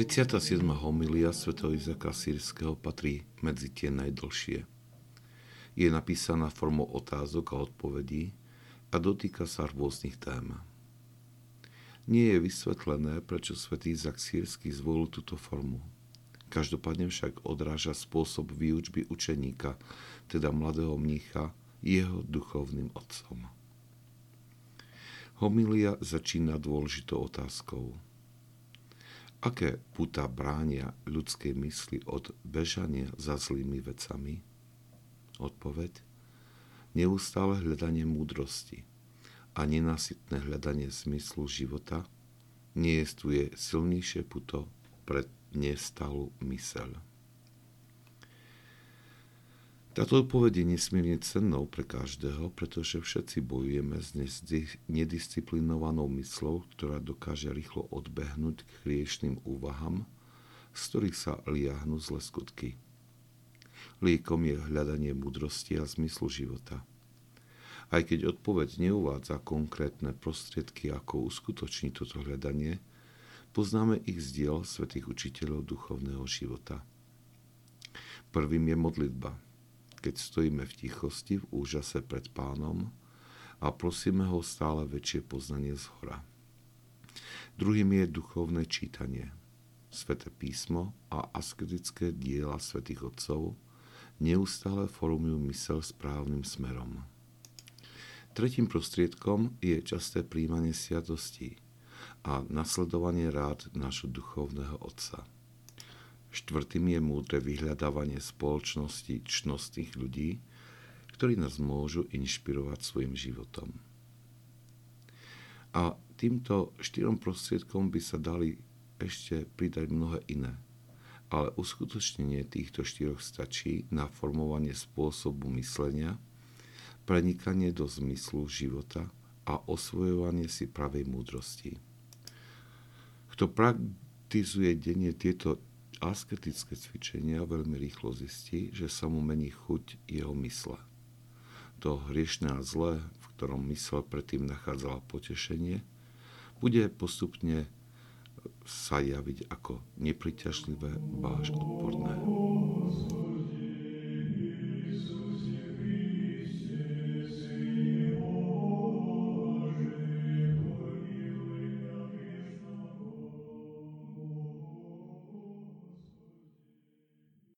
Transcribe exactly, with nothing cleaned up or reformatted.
tridsiata siedma homília svätého Izáka Sýrskeho patrí medzi tie najdlhšie. Je napísaná formou otázok a odpovedí a dotýka sa rôznych tém. Nie je vysvetlené, prečo svätý Izák Sýrsky zvolil túto formu. Každopádne však odráža spôsob výučby učeníka, teda mladého mnícha, jeho duchovným otcom. Homília začína dôležitou otázkou. Aké putá bránia ľudskej mysli od bežania za zlými vecami? Odpoveď: neustále hľadanie múdrosti a nenasytné hľadanie zmyslu života neestuje silnejšie puto pred nestálu myseľ. Táto odpoveď je nesmierne cennou pre každého, pretože všetci bojujeme s nedisciplinovanou myslou, ktorá dokáže rýchlo odbehnúť k hriešným úvahám, z ktorých sa liahnú zlé skutky. Liekom je hľadanie múdrosti a zmyslu života. Aj keď odpoveď neuvádza konkrétne prostriedky, ako uskutočniť toto hľadanie, poznáme ich z diel svätých učiteľov duchovného života. Prvým je modlitba. Keď stojíme v tichosti, v úžase pred Pánom a prosíme ho stále väčšie poznanie zhora. Druhým je duchovné čítanie. Sväté písmo a asketické diela svätých otcov neustále formujú myseľ správnym smerom. Tretím prostriedkom je časté prijímanie sviatostí a nasledovanie rád nášho duchovného otca. Štvrtým je múdre vyhľadávanie spoločnosti čnostných ľudí, ktorí nás môžu inšpirovať svojim životom. A týmto štyrom prostriedkom by sa dali ešte pridať mnohé iné, ale uskutočnenie týchto štyroch stačí na formovanie spôsobu myslenia, prenikanie do zmyslu života a osvojovanie si pravej múdrosti. Kto praktizuje denne tieto asketické cvičenia, veľmi rýchlo zistí, že sa mu mení chuť jeho mysle. To hriešne a zlé, v ktorom mysle predtým nachádzala potešenie, bude postupne sa javiť ako nepriťažlivé, ba až odporné.